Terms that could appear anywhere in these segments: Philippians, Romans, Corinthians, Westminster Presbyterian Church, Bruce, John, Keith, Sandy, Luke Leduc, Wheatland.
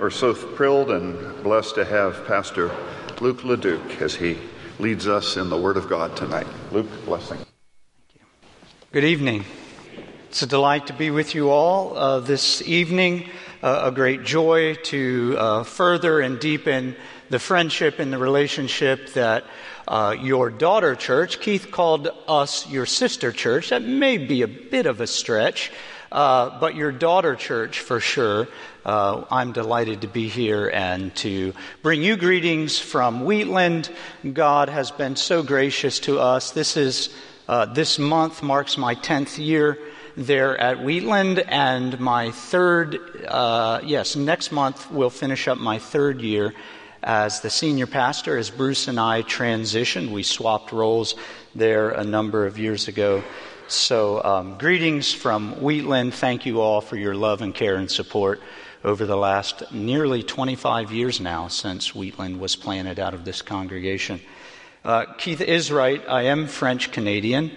We're so thrilled and blessed to have Pastor Luke Leduc as he leads us in the Word of God tonight. Luke, blessing. Thank you. Good evening. It's a delight to be with you all this evening. A great joy to further and deepen the friendship and the relationship that your daughter church, Keith called us your sister church. That may be a bit of a stretch. But your daughter church, for sure. I'm delighted to be here and to bring you greetings from Wheatland. God has been so gracious to us. This month marks my 10th year there at Wheatland, and my next month we'll finish up my third year as the senior pastor, as Bruce and I transitioned. We swapped roles there a number of years ago. So greetings from Wheatland. Thank you all for your love and care and support over the last nearly 25 years now since Wheatland was planted out of this congregation. Keith is right. I am French-Canadian,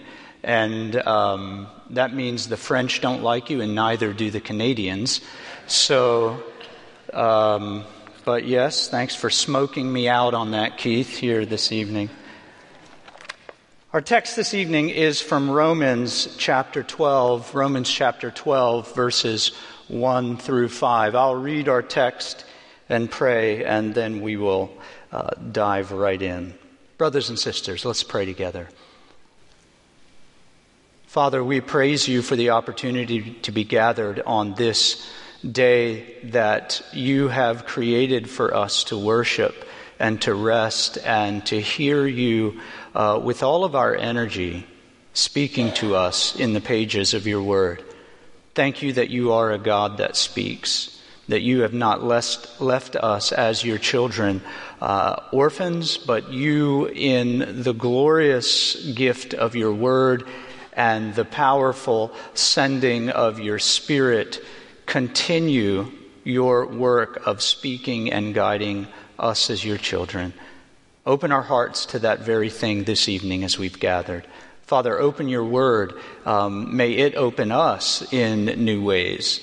and that means the French don't like you, and neither do the Canadians. So, but yes, thanks for smoking me out on that, Keith, here this evening. Our text this evening is from Romans chapter 12, verses 1 through 5. I'll read our text and pray, and then we will dive right in. Brothers and sisters, let's pray together. Father, we praise you for the opportunity to be gathered on this day that you have created for us to worship and to rest and to hear you with all of our energy speaking to us in the pages of your word. Thank you that you are a God that speaks, that you have not left us as your children orphans, but you in the glorious gift of your word and the powerful sending of your spirit continue your work of speaking and guiding us as your children. Open our hearts to that very thing this evening as we've gathered. Father, open your word. May it open us in new ways.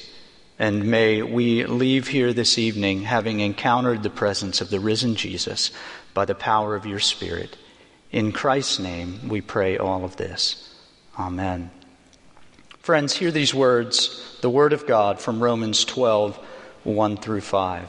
And may we leave here this evening having encountered the presence of the risen Jesus by the power of your Spirit. In Christ's name we pray all of this. Amen. Friends, hear these words, the word of God from Romans 12, 1 through 5.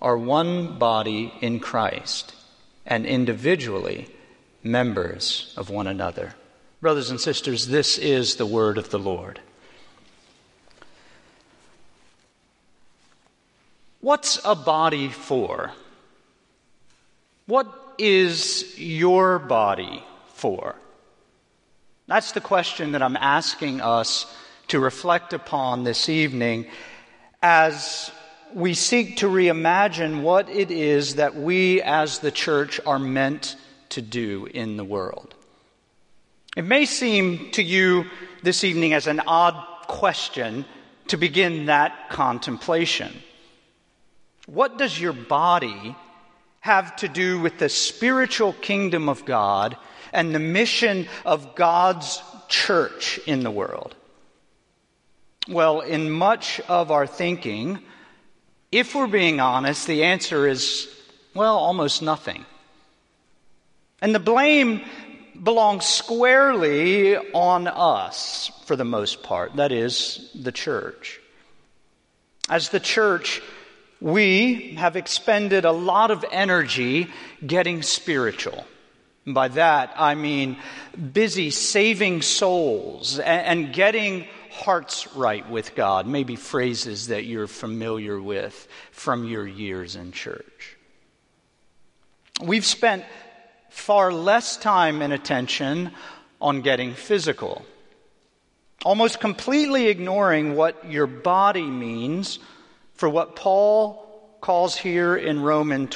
are one body in Christ and individually members of one another. Brothers and sisters, this is the word of the Lord. What's a body for? What is your body for? That's the question that I'm asking us to reflect upon this evening as we seek to reimagine what it is that we as the church are meant to do in the world. It may seem to you this evening as an odd question to begin that contemplation. What does your body have to do with the spiritual kingdom of God and the mission of God's church in the world? Well, in much of our thinking, if we're being honest, the answer is, well, almost nothing. And the blame belongs squarely on us, for the most part, that is, the church. As the church, we have expended a lot of energy getting spiritual. And by that, I mean busy saving souls and getting hearts right with God, maybe phrases that you're familiar with from your years in church. We've spent far less time and attention on getting physical, almost completely ignoring what your body means for what Paul calls here in Romans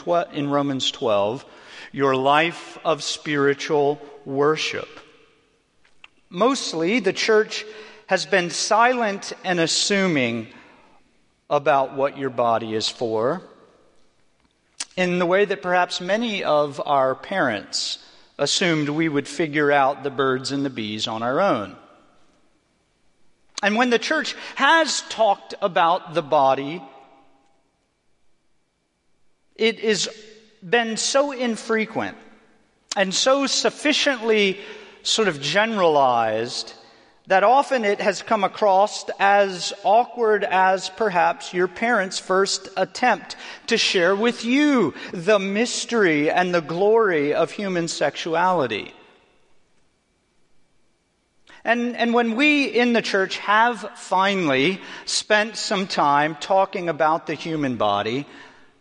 12, your life of spiritual worship. Mostly, the church has been silent and assuming about what your body is for, in the way that perhaps many of our parents assumed we would figure out the birds and the bees on our own. And when the church has talked about the body, it has been so infrequent and so sufficiently sort of generalized that often it has come across as awkward as perhaps your parents' first attempt to share with you the mystery and the glory of human sexuality. And when we in the church have finally spent some time talking about the human body,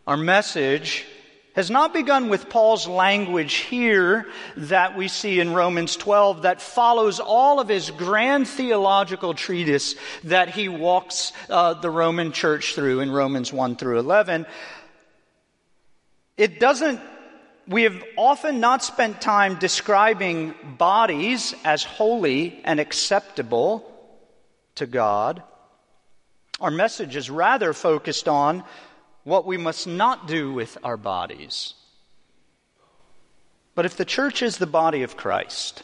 our message has not begun with Paul's language here that we see in Romans 12 that follows all of his grand theological treatise that he walks the Roman church through in Romans 1 through 11. We have often not spent time describing bodies as holy and acceptable to God. Our message is rather focused on what we must not do with our bodies. But if the church is the body of Christ,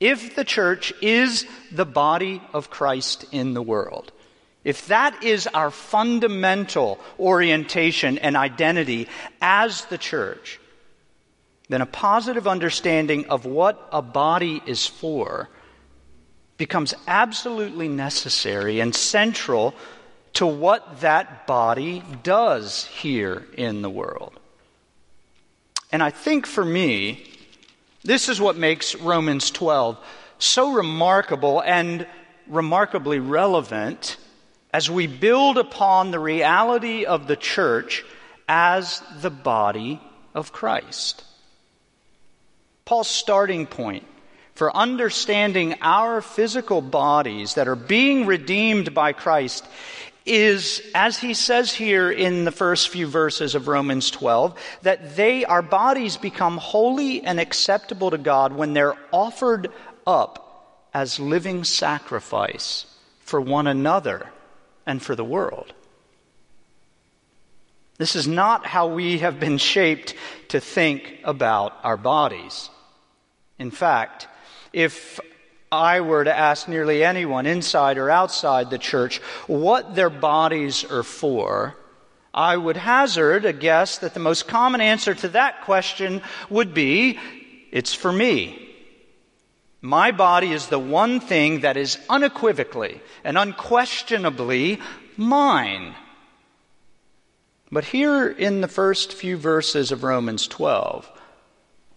if the church is the body of Christ in the world, if that is our fundamental orientation and identity as the church, then a positive understanding of what a body is for becomes absolutely necessary and central to what that body does here in the world. And I think for me, this is what makes Romans 12 so remarkable and remarkably relevant as we build upon the reality of the church as the body of Christ. Paul's starting point for understanding our physical bodies that are being redeemed by Christ is, as he says here in the first few verses of Romans 12, that our bodies become holy and acceptable to God when they're offered up as living sacrifice for one another and for the world. This is not how we have been shaped to think about our bodies. In fact, if I were to ask nearly anyone inside or outside the church what their bodies are for, I would hazard a guess that the most common answer to that question would be, it's for me. My body is the one thing that is unequivocally and unquestionably mine. But here in the first few verses of Romans 12,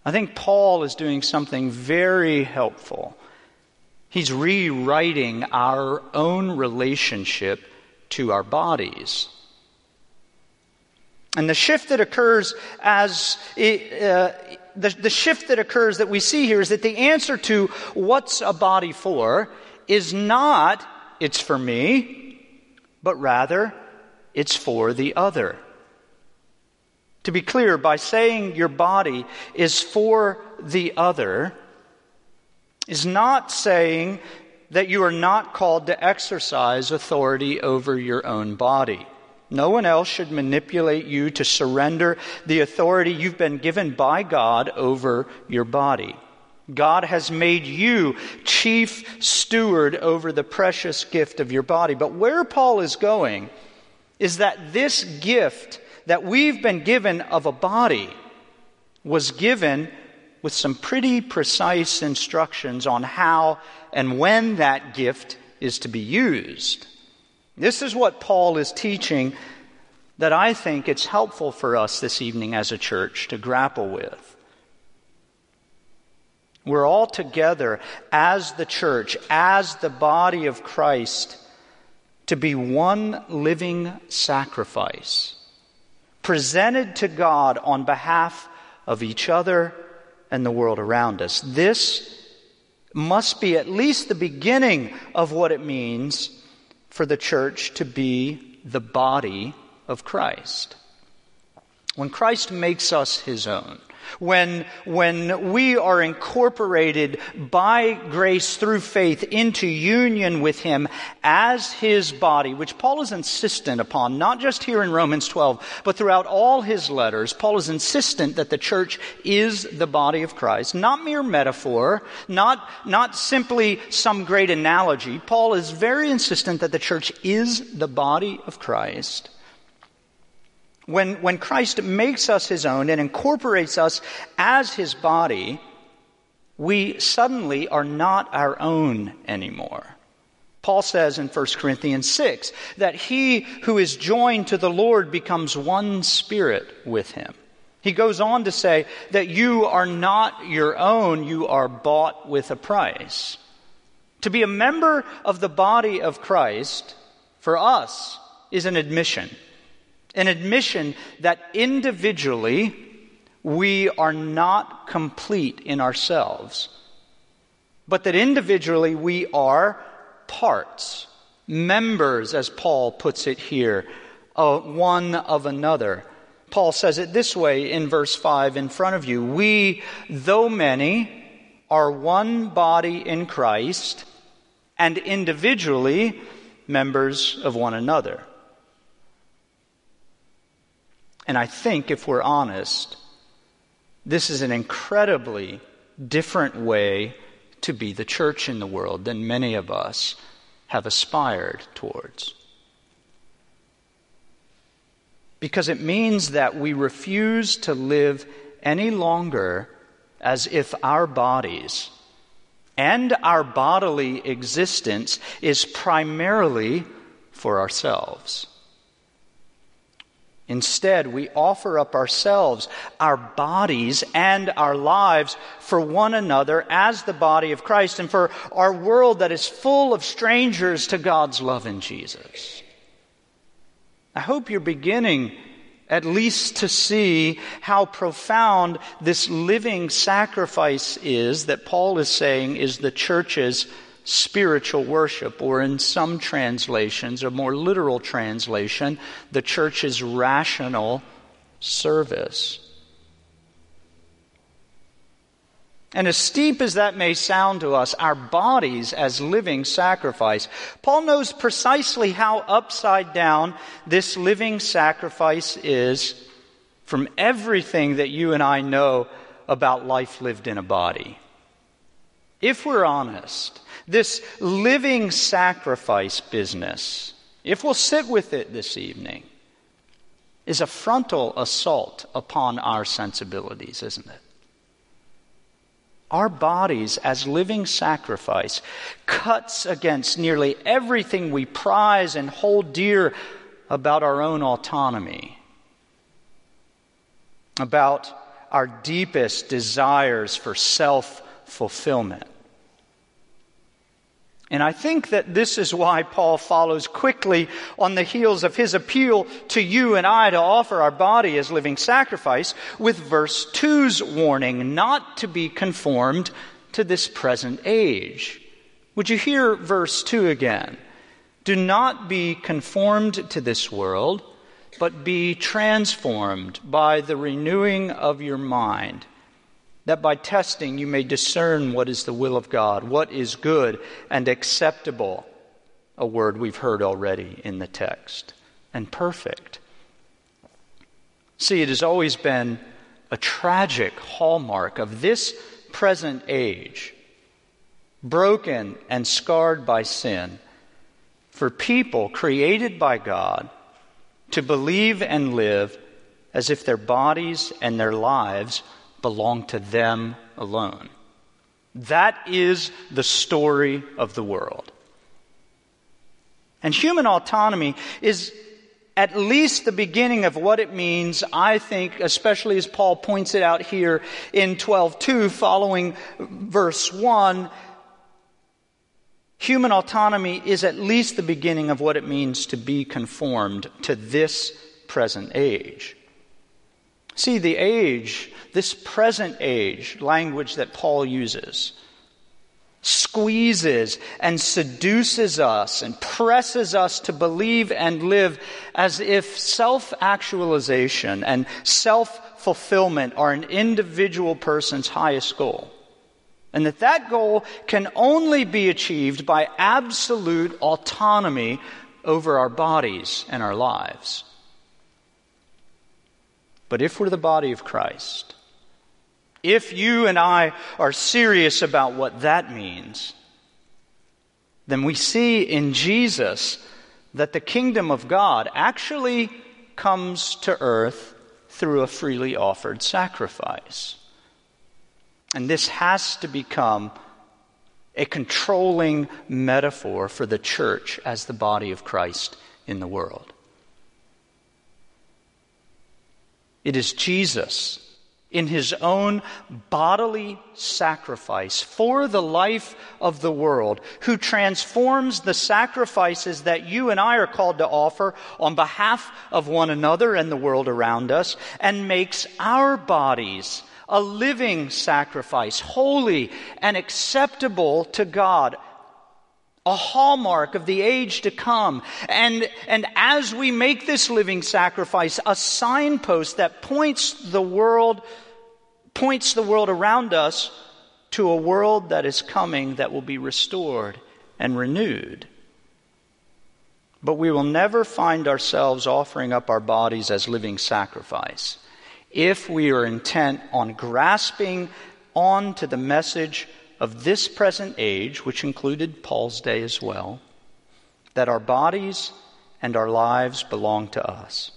I think Paul is doing something very helpful. He's rewriting our own relationship to our bodies. And the shift that occurs that we see here is that the answer to what's a body for is not, it's for me, but rather, it's for the other. To be clear, by saying your body is for the other is not saying that you are not called to exercise authority over your own body. No one else should manipulate you to surrender the authority you've been given by God over your body. God has made you chief steward over the precious gift of your body. But where Paul is going is that this gift that we've been given of a body was given with some pretty precise instructions on how and when that gift is to be used. This is what Paul is teaching that I think it's helpful for us this evening as a church to grapple with. We're all together as the church, as the body of Christ, to be one living sacrifice presented to God on behalf of each other and the world around us. This must be at least the beginning of what it means for the church to be the body of Christ. When Christ makes us his own, when we are incorporated by grace through faith into union with him as his body, which Paul is insistent upon, not just here in Romans 12, but throughout all his letters, Paul is insistent that the church is the body of Christ. Not mere metaphor, not simply some great analogy. Paul is very insistent that the church is the body of Christ. When Christ makes us his own and incorporates us as his body, we suddenly are not our own anymore. Paul says in 1 Corinthians 6 that he who is joined to the Lord becomes one spirit with him. He goes on to say that you are not your own, you are bought with a price. To be a member of the body of Christ, for us, is an admission. An admission that individually we are not complete in ourselves, but that individually we are parts, members, as Paul puts it here, one of another. Paul says it this way in verse 5 in front of you. We, though many, are one body in Christ and individually members of one another. And I think, if we're honest, this is an incredibly different way to be the church in the world than many of us have aspired towards. Because it means that we refuse to live any longer as if our bodies and our bodily existence is primarily for ourselves. Instead, we offer up ourselves, our bodies, and our lives for one another as the body of Christ and for our world that is full of strangers to God's love in Jesus. I hope you're beginning at least to see how profound this living sacrifice is that Paul is saying is the church's spiritual worship, or in some translations, a more literal translation, the church's rational service. And as steep as that may sound to us, our bodies as living sacrifice, Paul knows precisely how upside down this living sacrifice is from everything that you and I know about life lived in a body. If we're honest, this living sacrifice business, if we'll sit with it this evening, is a frontal assault upon our sensibilities, isn't it? Our bodies as living sacrifice cuts against nearly everything we prize and hold dear about our own autonomy, about our deepest desires for self-fulfillment. And I think that this is why Paul follows quickly on the heels of his appeal to you and I to offer our body as living sacrifice with verse 2's warning not to be conformed to this present age. Would you hear verse 2 again? Do not be conformed to this world, but be transformed by the renewing of your mind, that by testing you may discern what is the will of God, what is good and acceptable, a word we've heard already in the text, and perfect. See, it has always been a tragic hallmark of this present age, broken and scarred by sin, for people created by God to believe and live as if their bodies and their lives belong to them alone. That is the story of the world. And human autonomy is at least the beginning of what it means, I think, especially as Paul points it out here in 12:2, following verse 1, human autonomy is at least the beginning of what it means to be conformed to this present age. See, the age, this present age language that Paul uses, squeezes and seduces us and presses us to believe and live as if self-actualization and self-fulfillment are an individual person's highest goal, and that goal can only be achieved by absolute autonomy over our bodies and our lives. But if we're the body of Christ, if you and I are serious about what that means, then we see in Jesus that the kingdom of God actually comes to earth through a freely offered sacrifice. And this has to become a controlling metaphor for the church as the body of Christ in the world. It is Jesus, in his own bodily sacrifice for the life of the world, who transforms the sacrifices that you and I are called to offer on behalf of one another and the world around us, and makes our bodies a living sacrifice, holy and acceptable to God, a hallmark of the age to come. And as we make this living sacrifice, a signpost that points the world around us to a world that is coming that will be restored and renewed. But we will never find ourselves offering up our bodies as living sacrifice if we are intent on grasping onto the message of this present age, which included Paul's day as well, that our bodies and our lives belong to us.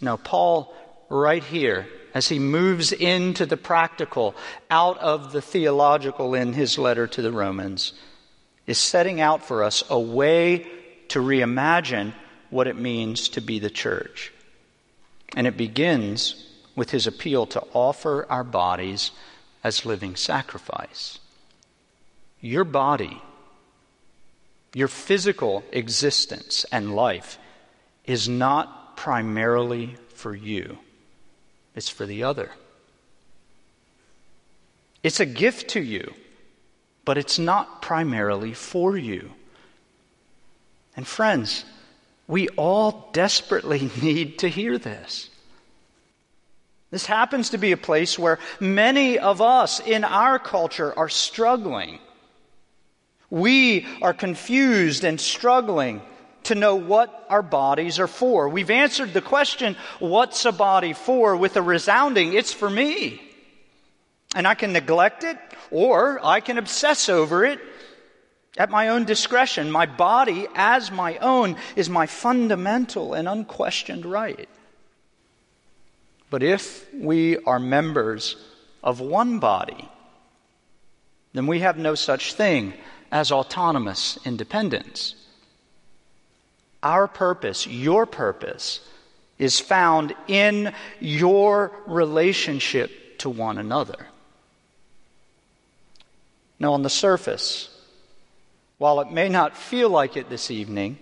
Now, Paul, right here, as he moves into the practical, out of the theological in his letter to the Romans, is setting out for us a way to reimagine what it means to be the church. And it begins with his appeal to offer our bodies as living sacrifice. Your body, your physical existence and life is not primarily for you. It's for the other. It's a gift to you, but it's not primarily for you. And friends, we all desperately need to hear this. This happens to be a place where many of us in our culture are struggling. We are confused and struggling to know what our bodies are for. We've answered the question, what's a body for, with a resounding, it's for me. And I can neglect it, or I can obsess over it at my own discretion. My body, as my own, is my fundamental and unquestioned right. But if we are members of one body, then we have no such thing as autonomous independence. Our purpose, your purpose, is found in your relationship to one another. Now, on the surface, while it may not feel like it this evening,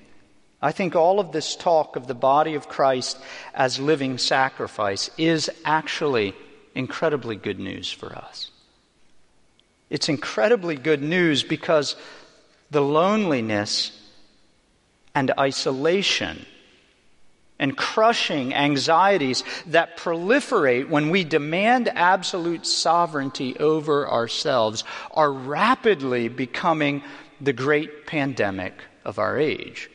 I think all of this talk of the body of Christ as living sacrifice is actually incredibly good news for us. It's incredibly good news because the loneliness and isolation and crushing anxieties that proliferate when we demand absolute sovereignty over ourselves are rapidly becoming the great pandemic of our age.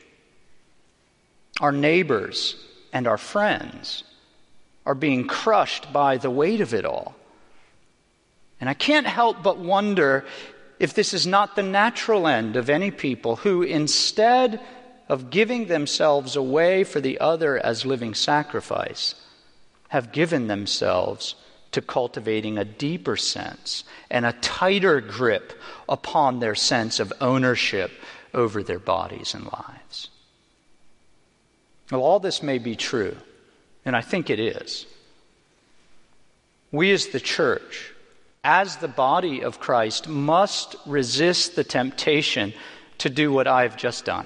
Our neighbors and our friends are being crushed by the weight of it all. And I can't help but wonder if this is not the natural end of any people who, instead of giving themselves away for the other as living sacrifice, have given themselves to cultivating a deeper sense and a tighter grip upon their sense of ownership over their bodies and lives. Well, all this may be true, and I think it is. We as the church, as the body of Christ, must resist the temptation to do what I've just done.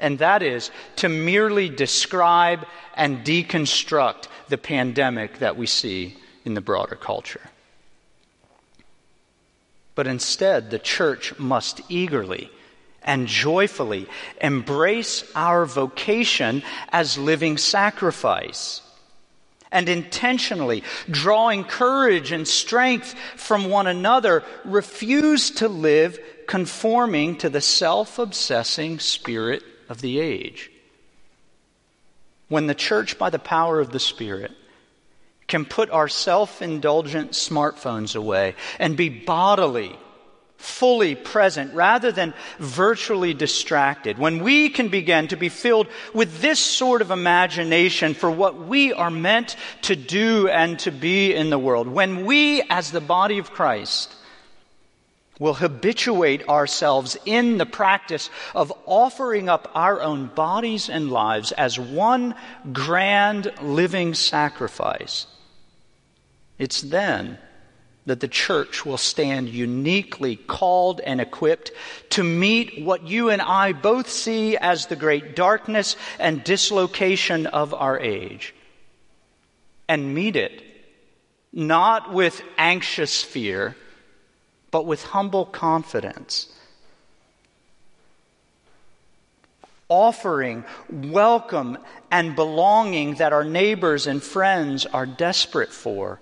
And that is to merely describe and deconstruct the pandemic that we see in the broader culture. But instead, the church must eagerly and joyfully embrace our vocation as living sacrifice, and intentionally, drawing courage and strength from one another, refuse to live conforming to the self-obsessing spirit of the age. When the church, by the power of the Spirit, can put our self-indulgent smartphones away and be bodily, fully present rather than virtually distracted, when we can begin to be filled with this sort of imagination for what we are meant to do and to be in the world, when we as the body of Christ will habituate ourselves in the practice of offering up our own bodies and lives as one grand living sacrifice, it's then that the church will stand uniquely called and equipped to meet what you and I both see as the great darkness and dislocation of our age, and meet it not with anxious fear, but with humble confidence, offering welcome and belonging that our neighbors and friends are desperate for,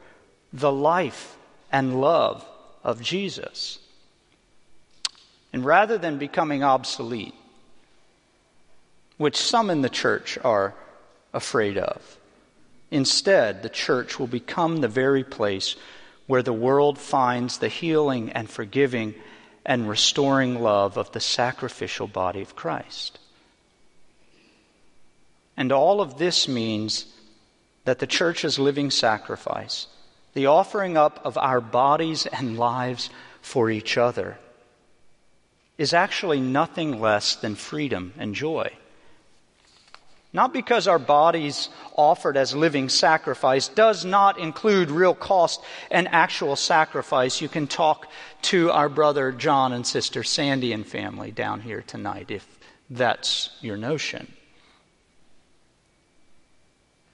the life and love of Jesus. And rather than becoming obsolete, which some in the church are afraid of, instead the church will become the very place where the world finds the healing and forgiving and restoring love of the sacrificial body of Christ. And all of this means that the church's living sacrifice, the offering up of our bodies and lives for each other, is actually nothing less than freedom and joy. Not because our bodies offered as living sacrifice does not include real cost and actual sacrifice. You can talk to our brother John and sister Sandy and family down here tonight if that's your notion.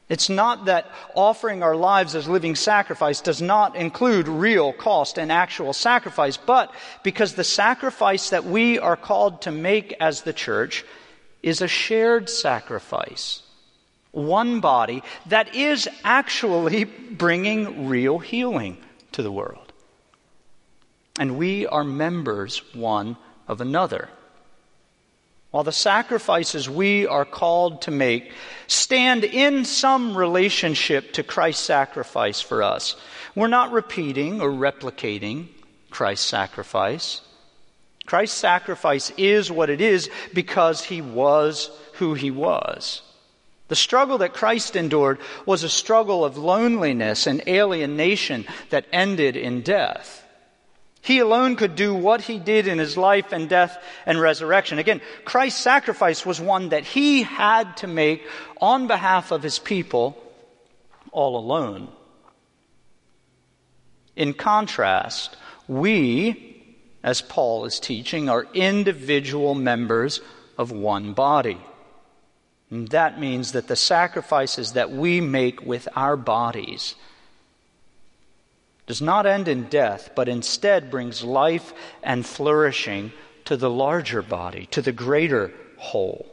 It's not that offering our lives as living sacrifice does not include real cost and actual sacrifice, but because the sacrifice that we are called to make as the church is a shared sacrifice, one body that is actually bringing real healing to the world. And we are members one of another. While the sacrifices we are called to make stand in some relationship to Christ's sacrifice for us, we're not repeating or replicating Christ's sacrifice. Christ's sacrifice is what it is because he was who he was. The struggle that Christ endured was a struggle of loneliness and alienation that ended in death. He alone could do what he did in his life and death and resurrection. Again, Christ's sacrifice was one that he had to make on behalf of his people all alone. In contrast, we, as Paul is teaching, are individual members of one body. And that means that the sacrifices that we make with our bodies does not end in death, but instead brings life and flourishing to the larger body, to the greater whole.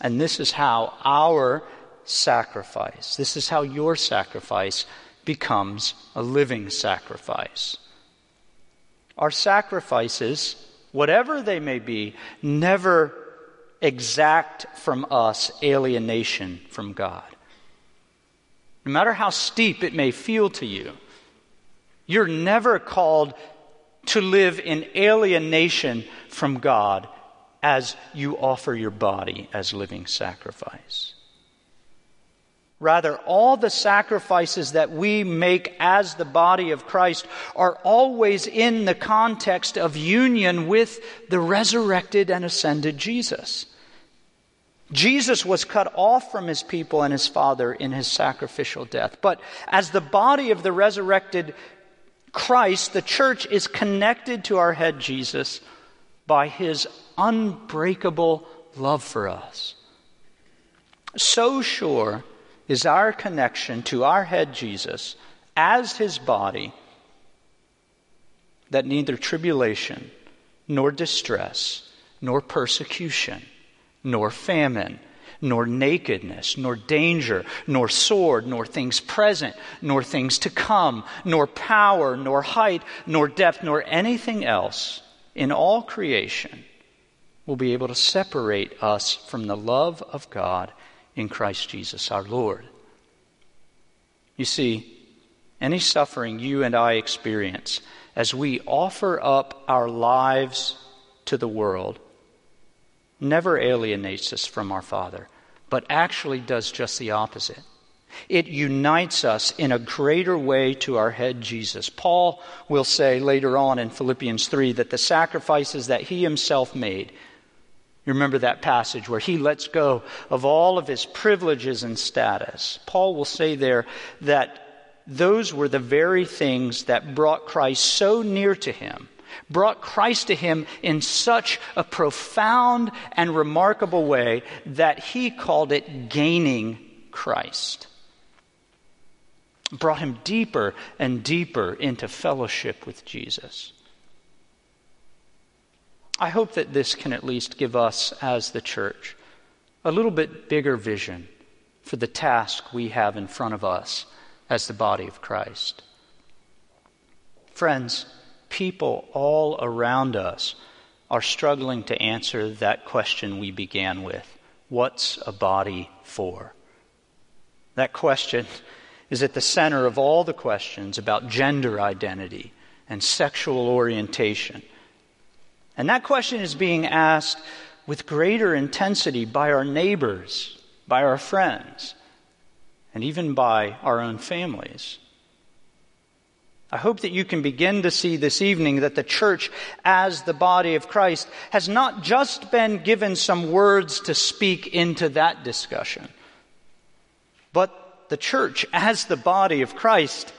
And this is how our sacrifice, this is how your sacrifice becomes a living sacrifice. Our sacrifices, whatever they may be, never exact from us alienation from God. No matter how steep it may feel to you, you're never called to live in alienation from God as you offer your body as living sacrifice. Rather, all the sacrifices that we make as the body of Christ are always in the context of union with the resurrected and ascended Jesus. Jesus was cut off from his people and his Father in his sacrificial death. But as the body of the resurrected Christ, the church is connected to our head Jesus by his unbreakable love for us. So sure is our connection to our head Jesus as his body that neither tribulation, nor distress, nor persecution, nor famine, nor nakedness, nor danger, nor sword, nor things present, nor things to come, nor power, nor height, nor depth, nor anything else in all creation will be able to separate us from the love of God in Christ Jesus our Lord. You see, any suffering you and I experience as we offer up our lives to the world never alienates us from our Father, but actually does just the opposite. It unites us in a greater way to our head Jesus. Paul will say later on in Philippians 3 that the sacrifices that he himself made, you remember that passage where he lets go of all of his privileges and status. Paul will say there that those were the very things that brought Christ so near to him, brought Christ to him in such a profound and remarkable way that he called it gaining Christ. Brought him deeper and deeper into fellowship with Jesus. I hope that this can at least give us as the church a little bit bigger vision for the task we have in front of us as the body of Christ. Friends, people all around us are struggling to answer that question we began with. What's a body for? That question is at the center of all the questions about gender identity and sexual orientation. And that question is being asked with greater intensity by our neighbors, by our friends, and even by our own families. I hope that you can begin to see this evening that the church as the body of Christ has not just been given some words to speak into that discussion, but the church as the body of Christ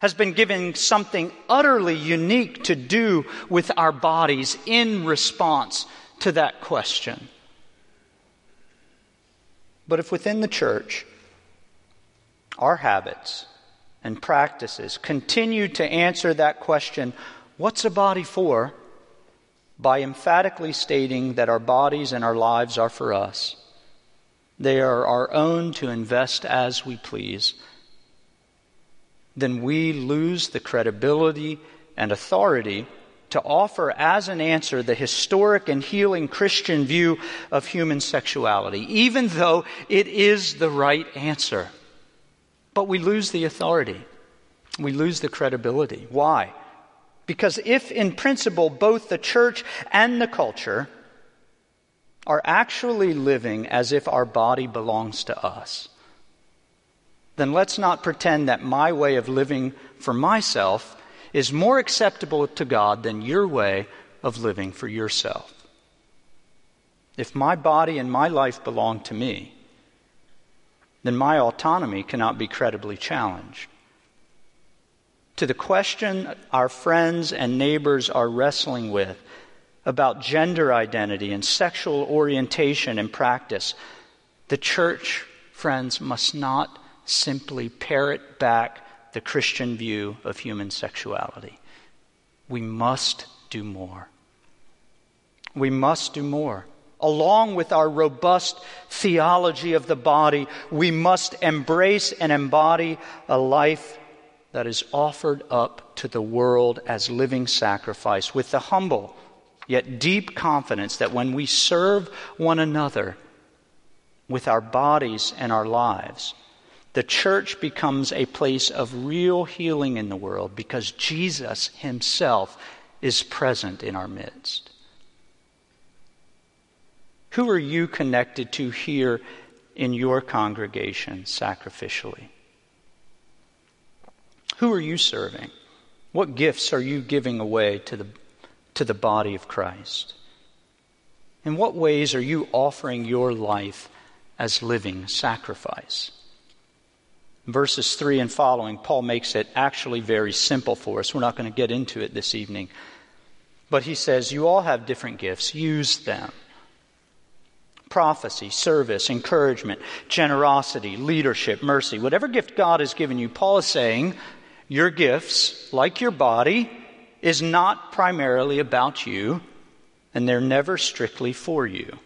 has been given something utterly unique to do with our bodies in response to that question. But if within the church, our habits and practices continue to answer that question, what's a body for, by emphatically stating that our bodies and our lives are for us, they are our own to invest as we please, then we lose the credibility and authority to offer as an answer the historic and healing Christian view of human sexuality, even though it is the right answer. But we lose the authority. We lose the credibility. Why? Because if in principle both the church and the culture are actually living as if our body belongs to us, then let's not pretend that my way of living for myself is more acceptable to God than your way of living for yourself. If my body and my life belong to me, then my autonomy cannot be credibly challenged. To the question our friends and neighbors are wrestling with about gender identity and sexual orientation and practice, the church, friends, must not simply parrot back the Christian view of human sexuality. We must do more. We must do more. Along with our robust theology of the body, we must embrace and embody a life that is offered up to the world as living sacrifice with the humble yet deep confidence that when we serve one another with our bodies and our lives, the church becomes a place of real healing in the world because Jesus himself is present in our midst. Who are you connected to here in your congregation sacrificially? Who are you serving? What gifts are you giving away to the body of Christ? In what ways are you offering your life as living sacrifice? Verses 3 and following, Paul makes it actually very simple for us. We're not going to get into it this evening. But he says, you all have different gifts. Use them. Prophecy, service, encouragement, generosity, leadership, mercy. Whatever gift God has given you, Paul is saying, your gifts, like your body, is not primarily about you, and they're never strictly for you.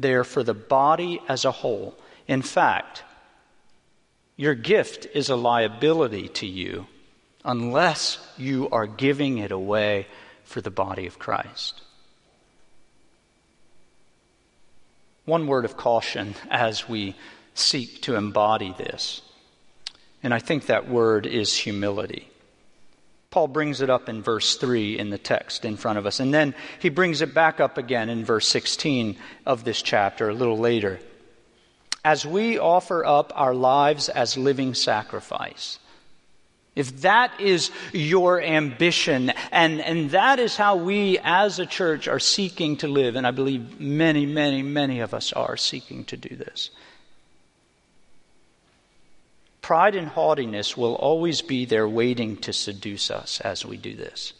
They're for the body as a whole. In fact, your gift is a liability to you unless you are giving it away for the body of Christ. One word of caution as we seek to embody this, and I think that word is humility. Paul brings it up in verse 3 in the text in front of us, and then he brings it back up again in verse 16 of this chapter a little later. As we offer up our lives as living sacrifice, if that is your ambition, and that is how we as a church are seeking to live, and I believe many, many, many of us are seeking to do this, pride and haughtiness will always be there waiting to seduce us as we do this.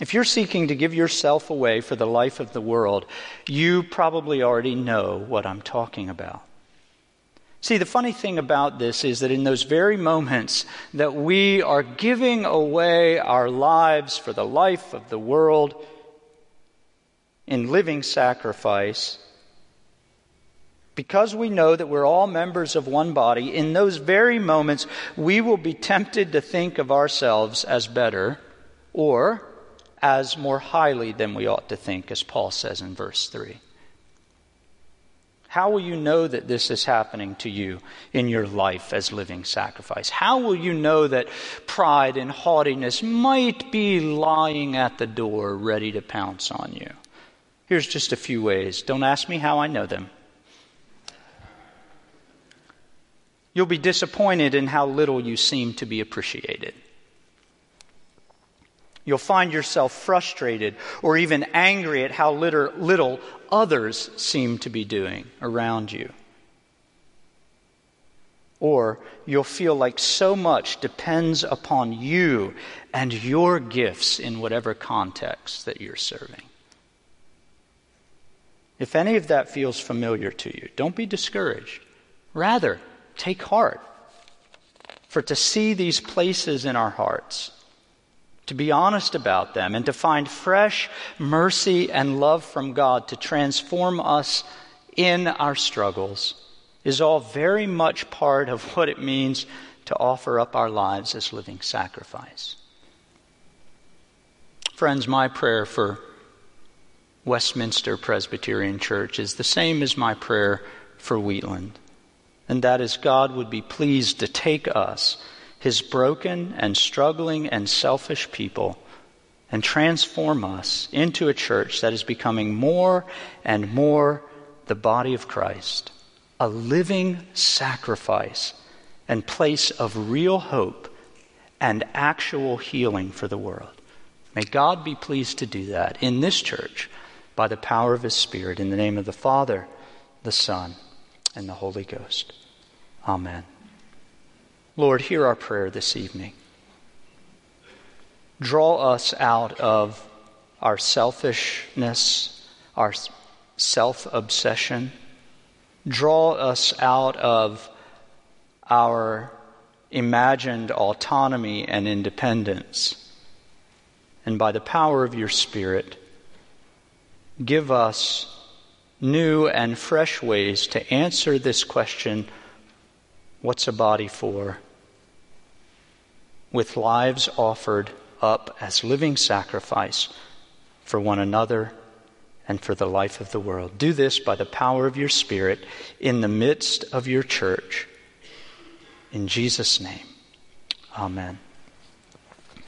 If you're seeking to give yourself away for the life of the world, you probably already know what I'm talking about. See, the funny thing about this is that in those very moments that we are giving away our lives for the life of the world in living sacrifice, because we know that we're all members of one body, in those very moments, we will be tempted to think of ourselves as better or as more highly than we ought to think, as Paul says in verse 3. How will you know that this is happening to you in your life as living sacrifice? How will you know that pride and haughtiness might be lying at the door ready to pounce on you? Here's just a few ways. Don't ask me how I know them. You'll be disappointed in how little you seem to be appreciated. You'll find yourself frustrated or even angry at how little others seem to be doing around you. Or you'll feel like so much depends upon you and your gifts in whatever context that you're serving. If any of that feels familiar to you, don't be discouraged. Rather, take heart, for to see these places in our hearts, to be honest about them, and to find fresh mercy and love from God to transform us in our struggles is all very much part of what it means to offer up our lives as living sacrifice. Friends, my prayer for Westminster Presbyterian Church is the same as my prayer for Wheatland. And that is, God would be pleased to take us, his broken and struggling and selfish people, and transform us into a church that is becoming more and more the body of Christ, a living sacrifice and place of real hope and actual healing for the world. May God be pleased to do that in this church by the power of his Spirit, in the name of the Father, the Son, and the Holy Ghost. Amen. Lord, hear our prayer this evening. Draw us out of our selfishness, our self-obsession. Draw us out of our imagined autonomy and independence. And by the power of your Spirit, give us new and fresh ways to answer this question, what's a body for? With lives offered up as living sacrifice for one another and for the life of the world. Do this by the power of your Spirit in the midst of your church. In Jesus' name, amen.